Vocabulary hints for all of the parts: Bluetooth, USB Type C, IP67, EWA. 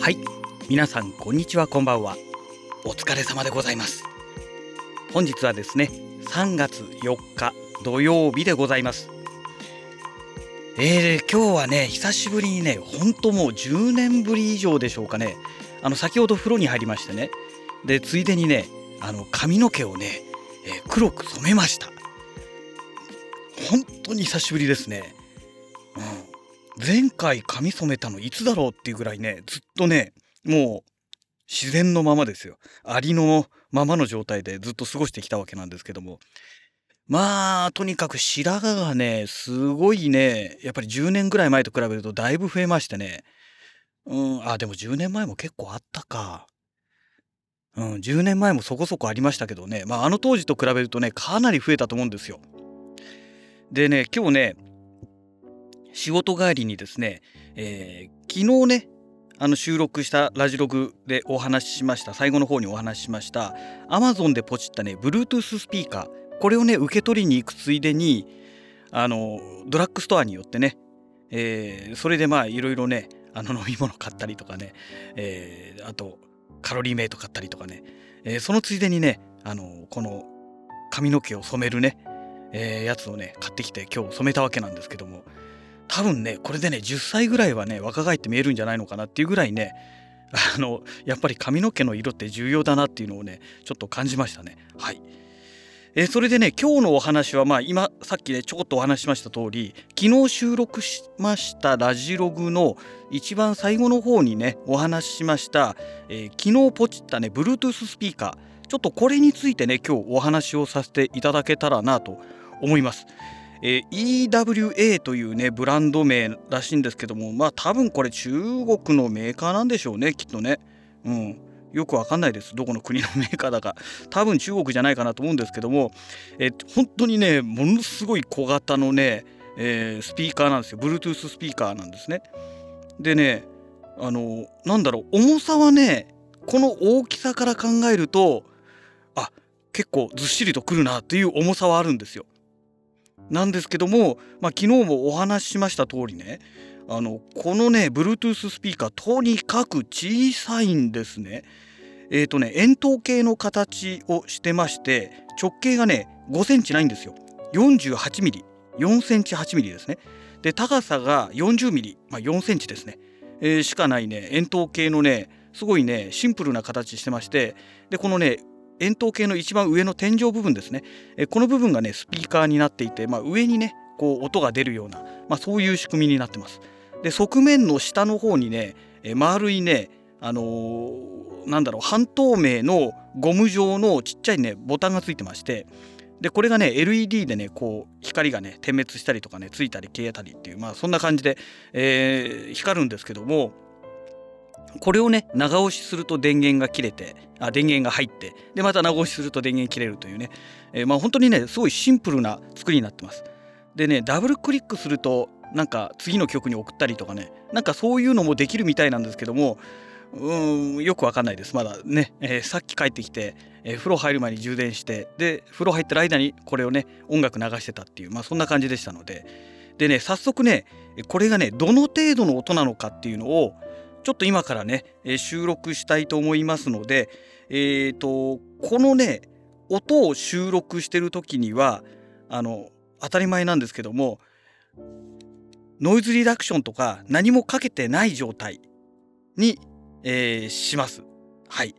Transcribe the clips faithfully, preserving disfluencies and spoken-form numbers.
はい、皆さんこんにちは、こんばんは。お疲れ様でございます。本日はですね、さんがつよっか土曜日でございます。えー、今日はね、久しぶりにね、ほんともうじゅうねんぶり以上でしょうかね、あの先ほど風呂に入りましてね、でついでにね、あの髪の毛をね、えー、黒く染めました。本当に久しぶりですね、うん、前回髪染めたのいつだろうっていうぐらいね、ずっとね、もう自然のままですよ、ありのままの状態でずっと過ごしてきたわけなんですけども、まあとにかく白髪がね、すごいね、やっぱりじゅうねんぐらい前と比べるとだいぶ増えましてね、うん、あでもじゅうねんまえも結構あったか、うん、じゅうねんまえもそこそこありましたけどね、まああの当時と比べるとね、かなり増えたと思うんですよ。でね、今日ね、仕事帰りにですね、えー、昨日ね、あの収録したラジログでお話ししました、最後の方にお話ししました Amazon でポチったね Bluetooth スピーカー、これをね受け取りに行くついでに、あのドラッグストアによってね、えー、それでまあいろいろね、あの飲み物買ったりとかね、えー、あとカロリーメイト買ったりとかね、えー、そのついでにね、あのこの髪の毛を染めるね、えー、やつをね買ってきて今日染めたわけなんですけども、多分ねこれでねじゅっさいぐらいはね若返って見えるんじゃないのかなっていうぐらいね、あのやっぱり髪の毛の色って重要だなっていうのをねちょっと感じましたね。はい、えー、それでね、今日のお話はまあ今さっきねちょこっとお話ししました通り、昨日収録しましたラジログの一番最後の方にねお話ししました、えー、昨日ポチったね Bluetooth スピーカー、ちょっとこれについてね今日お話をさせていただけたらなと思います。えー、イーダブリューエー というねブランド名らしいんですけども、まあ多分これ中国のメーカーなんでしょうね、きっとね、うん、よくわかんないです、どこの国のメーカーだか、多分中国じゃないかなと思うんですけども、え本当にねものすごい小型のね、えー、スピーカーなんですよ。 Bluetooth スピーカーなんですね。でね、あのなんだろう、重さはねこの大きさから考えると、あ結構ずっしりとくるなっていう重さはあるんですよ。なんですけども、まあ、昨日もお話ししました通りね、あのこのね Bluetooth スピーカーとにかく小さいんですね。えっとね円筒形の形をしてまして、直径がねごセンチないんですよ。よんじゅうはちミリ、よんセンチはちミリですね。で高さがよんじゅうミリ、まあ、よんセンチですね、えー、しかないね円筒形のねすごいねシンプルな形してまして、でこのね円筒形の一番上の天井部分ですね、えー、この部分がねスピーカーになっていて、まあ、上にねこう音が出るような、まあ、そういう仕組みになってます。で側面の下の方にね、え丸いね、あのー、なんだろう、半透明のゴム状のちっちゃいねボタンがついてまして、でこれがね エルイーディー でねこう光がね点滅したりとかね、ついたり消えたりっていう、まあそんな感じで、えー、光るんですけども、これをね長押しすると電源が切れて、あ電源が入って、でまた長押しすると電源切れるというね、えー、まあ本当にねすごいシンプルな作りになってます。でねダブルクリックするとなんか次の曲に送ったりとかね、なんかそういうのもできるみたいなんですけども、うーんよくわかんないですまだね、えー、さっき帰ってきて、えー、風呂入る前に充電して、で風呂入ってる間にこれをね音楽流してたっていう、まあそんな感じでしたので、でね早速ねこれがねどの程度の音なのかっていうのをちょっと今からね、えー、収録したいと思いますので、えーとこのね音を収録してる時には、あの当たり前なんですけども、ノイズリダクションとか何もかけてない状態に、えー、します。はい、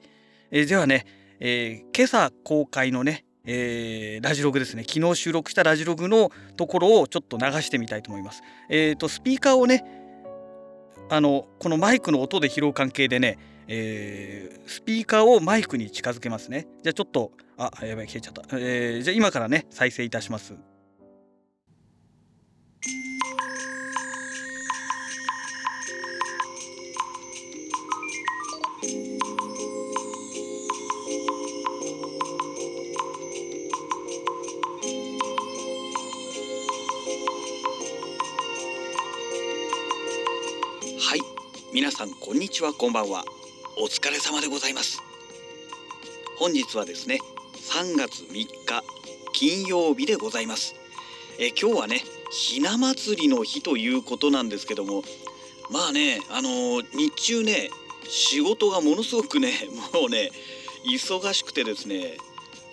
えー、ではね、えー、今朝公開のね、えー、ラジログですね、昨日収録したラジログのところをちょっと流してみたいと思います。えーとスピーカーをね、あのこのマイクの音で拾う関係でね、えー、スピーカーをマイクに近づけますね。じゃあちょっと、あやばい消えちゃった、えー、じゃあ今からね再生いたします。はい、皆さんこんにちは、こんばんは。お疲れ様でございます。本日はですねさんがつみっか金曜日でございます。え今日はねひな祭りの日ということなんですけども、まあねあのー、日中ね仕事がものすごくねもうね忙しくてですね、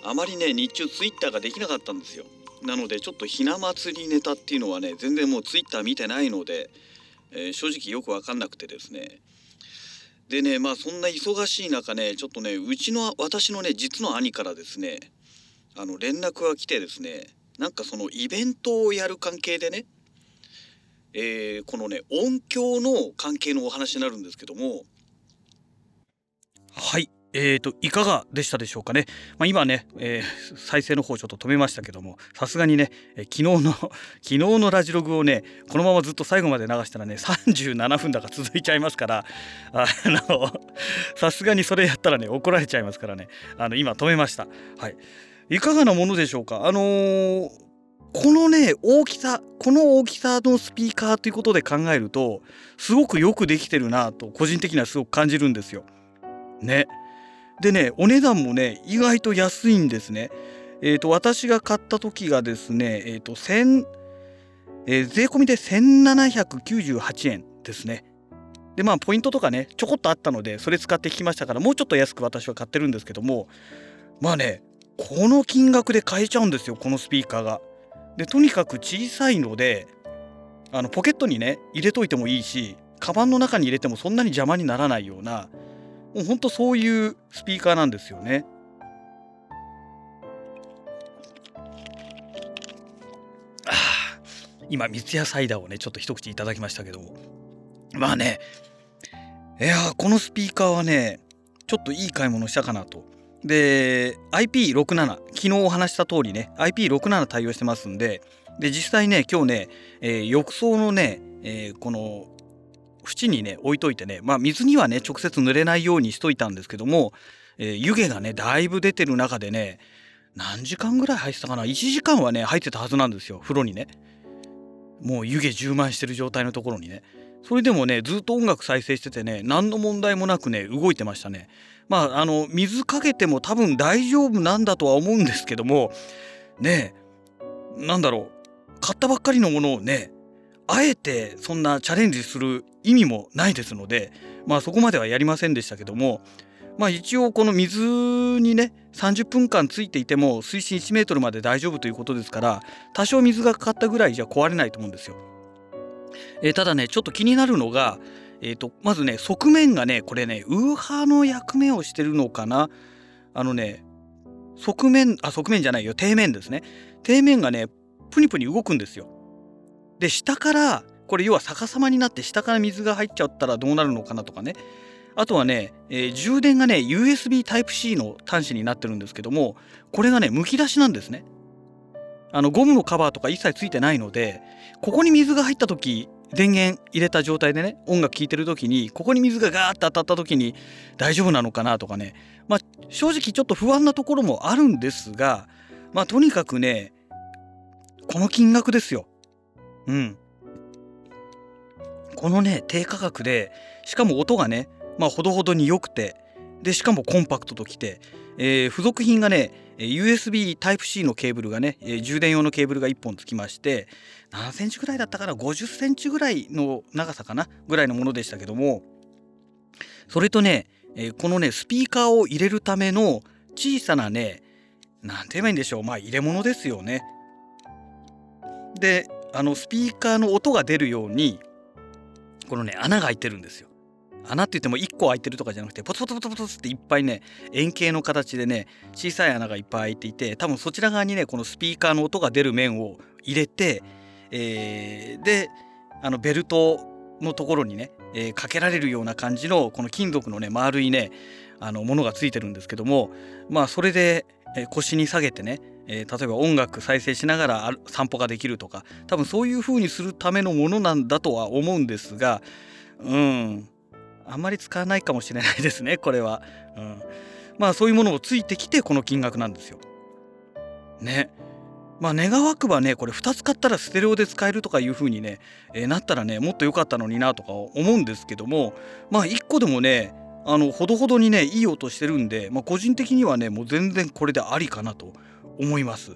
あまりね日中ツイッターができなかったんですよ。なのでちょっとひな祭りネタっていうのはね全然もうツイッター見てないので、えー、正直よく分かんなくてですね。でねまあそんな忙しい中ねちょっとねうちの私のね実の兄からですねあの連絡が来てですね、なんかそのイベントをやる関係でね、えー、このね音響の関係のお話になるんですけども、はい、えーといかがでしたでしょうかね。まあ、今ね、えー、再生の方ちょっと止めましたけども、さすがにね、えー、昨日の昨日のラジログをねこのままずっと最後まで流したらねさんじゅうななふんだか続いちゃいますから、あのさすがにそれやったらね怒られちゃいますからね、あの今止めました。はい、いかがなものでしょうか。あのー、このね大きさこの大きさのスピーカーということで考えるとすごくよくできてるなと個人的にはすごく感じるんですよね。でねお値段もね意外と安いんですね。えーと私が買った時がですね、えーとせん、えー、税込みでせんななひゃくきゅうじゅうはちえんですね。でまあポイントとかねちょこっとあったのでそれ使ってきましたから、もうちょっと安く私は買ってるんですけども、まあねこの金額で買えちゃうんですよこのスピーカーが。でとにかく小さいのであのポケットにね入れといてもいいし、カバンの中に入れてもそんなに邪魔にならないような、もうほんとそういうスピーカーなんですよね。あー今三ツ矢サイダーをねちょっと一口いただきましたけども、まあねいやーこのスピーカーはねちょっといい買い物したかなと。で アイピーろくじゅうなな 昨日お話した通りね アイピーろくじゅうなな 対応してますんで、で実際ね今日ね、えー、浴槽のね、えー、この縁にね置いといてね、まあ水にはね直接濡れないようにしといたんですけども、えー、湯気がねだいぶ出てる中でね何時間ぐらい入ってたかな、いちじかんはね入ってたはずなんですよ風呂にね。もう湯気充満してる状態のところにね、それでもねずっと音楽再生しててね何の問題もなくね動いてましたね。まああの水かけても多分大丈夫なんだとは思うんですけどもね、えなんだろう買ったばっかりのものをねあえてそんなチャレンジする意味もないですので、まあそこまではやりませんでしたけども、まあ一応この水にねさんじゅっぷんかんついていても水深いちメートルまで大丈夫ということですから、多少水がかかったぐらいじゃ壊れないと思うんですよ。えー、ただねちょっと気になるのが、えー、とまずね側面がねこれねウーハーの役目をしてるのかな、あのね側面あ側面じゃないよ底面ですね、底面がねプニプニ動くんですよ。で下からこれ要は逆さまになって下から水が入っちゃったらどうなるのかなとかね、あとはね、えー、充電がね ユーエスビータイプシー の端子になってるんですけども、これがねむき出しなんですね。あのゴムのカバーとか一切ついてないので、ここに水が入った時電源入れた状態でね音楽聴いてる時にここに水がガーッと当たった時に大丈夫なのかなとかね、まあ正直ちょっと不安なところもあるんですが、まあとにかくねこの金額ですよ。うんこのね低価格でしかも音がねまあほどほどに良くて、でしかもコンパクトときて、えー、付属品がね ユーエスビータイプシー のケーブルがね、えー、充電用のケーブルがいっぽんつきまして、何センチぐらいだったかなごじゅっセンチぐらいの長さかなぐらいのものでしたけども、それとね、えー、このねスピーカーを入れるための小さなねなんて言えばいいんでしょう、まあ入れ物ですよね。であのスピーカーの音が出るようにこのね穴が開いてるんですよ。穴って言ってもいっこ開いてるとかじゃなくてポツポツポツポツっていっぱいね円形の形でね小さい穴がいっぱい開いていて、多分そちら側にねこのスピーカーの音が出る面を入れて、えー、であのベルトのところにね、えー、かけられるような感じのこの金属のね丸いねあのものがついてるんですけども、まあそれで腰に下げてね、えー、例えば音楽再生しながら散歩ができるとか、多分そういう風にするためのものなんだとは思うんですが、うんあんまり使わないかもしれないですねこれは、うん、まあそういうものもついてきてこの金額なんですよね。まあ願わくばねこれふたつ買ったらステレオで使えるとかいう風にね、えー、なったらねもっと良かったのになとか思うんですけども、まあいっこでもねあのほどほどにねいい音してるんで、まあ、個人的にはねもう全然これでありかなと思います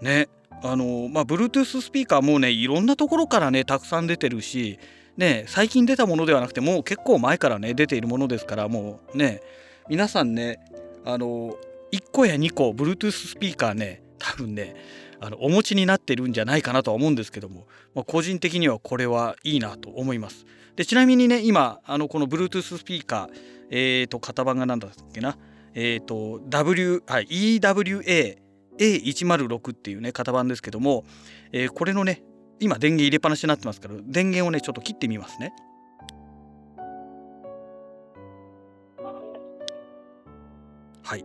ね。あのまあ Bluetooth スピーカーもねいろんなところからねたくさん出てるしね、最近出たものではなくてもう結構前からね出ているものですから、もうね皆さんねあのいっこやにこ Bluetooth スピーカーね多分ねあのお持ちになってるんじゃないかなとは思うんですけども、まあ、個人的にはこれはいいなと思います。でちなみにね今あのこの Bluetooth スピーカー、えーと型番が何だっけな、えーと W、はい、イーダブリューエーエーいちまるろく っていうね型番ですけども、えー、これのね今電源入れっぱなしになってますから、電源をねちょっと切ってみますね。はい、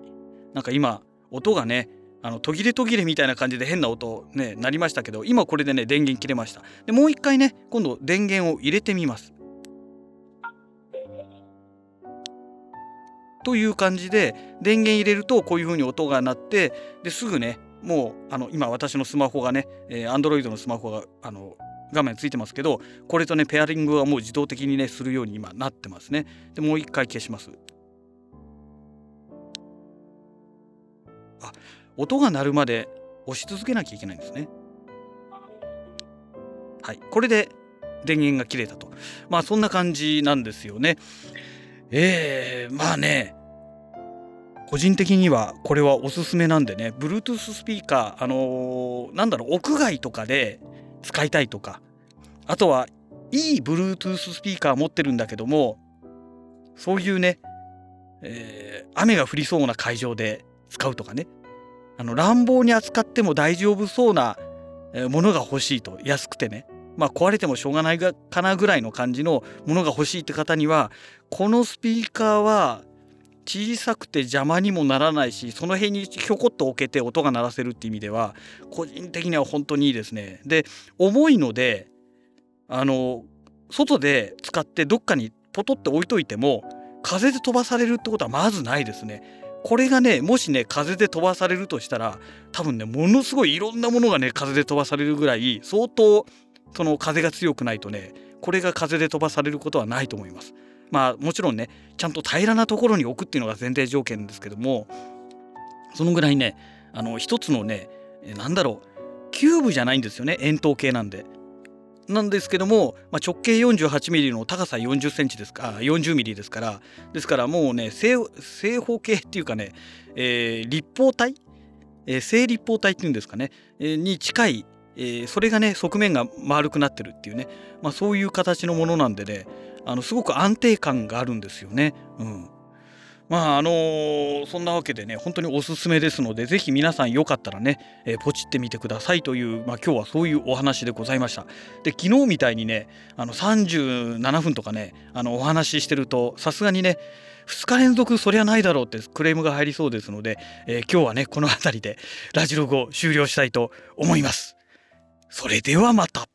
なんか今音がねあの途切れ途切れみたいな感じで変な音ねなりましたけど、今これでね電源切れました。でもう一回ね今度電源を入れてみますという感じで、電源入れるとこういう風に音が鳴って、ですぐねもうあの今私のスマホがね、えー、Android のスマホがあの画面ついてますけど、これとねペアリングはもう自動的にねするように今なってますね。でもう一回消します。あ、音が鳴るまで押し続けなきゃいけないんですね。はい、これで電源が切れたと。まあそんな感じなんですよね。えー、まあね個人的にはこれはおすすめなんでね、 Bluetooth スピーカー、あのー、なんだろう、屋外とかで使いたいとか、あとはいい Bluetooth スピーカー持ってるんだけども、そういうね、えー、雨が降りそうな会場で使うとかね、あの乱暴に扱っても大丈夫そうなものが欲しいと、安くてね、まあ壊れてもしょうがないかなぐらいの感じのものが欲しいって方には、このスピーカーは小さくて邪魔にもならないし、その辺にひょこっと置けて音が鳴らせるって意味では個人的には本当にいいですね。で重いのであの外で使ってどっかにポトって置いといても風で飛ばされるってことはまずないですね。これがねもしね風で飛ばされるとしたら、多分ねものすごいいろんなものがね風で飛ばされるぐらい相当その風が強くないとね、これが風で飛ばされることはないと思います。まあもちろんねちゃんと平らなところに置くっていうのが前提条件ですけども、そのぐらいねあの一つのねなんだろうキューブじゃないんですよね、円筒形なんでなんですけども、まあ、直径 よんじゅうはちミリ の高さ よんじゅっセンチ ですか、よんじゅうミリ ですからですからもうね 正, 正方形っていうかね、えー、立方体、えー、正立方体っていうんですかね、えー、に近い、えー、それがね側面が丸くなってるっていうね、まあ、そういう形のものなんでね、あのすごく安定感があるんですよね。うん、まああのー、そんなわけでね本当におすすめですので、ぜひ皆さんよかったらね、えー、ポチってみてくださいという、まあ、今日はそういうお話でございました。で昨日みたいにねあのさんじゅうななふんとかねあのお話ししてると、さすがにねふつかれんぞくそりゃないだろうってクレームが入りそうですので、えー、今日はねこの辺りでラジログを終了したいと思います。それではまた。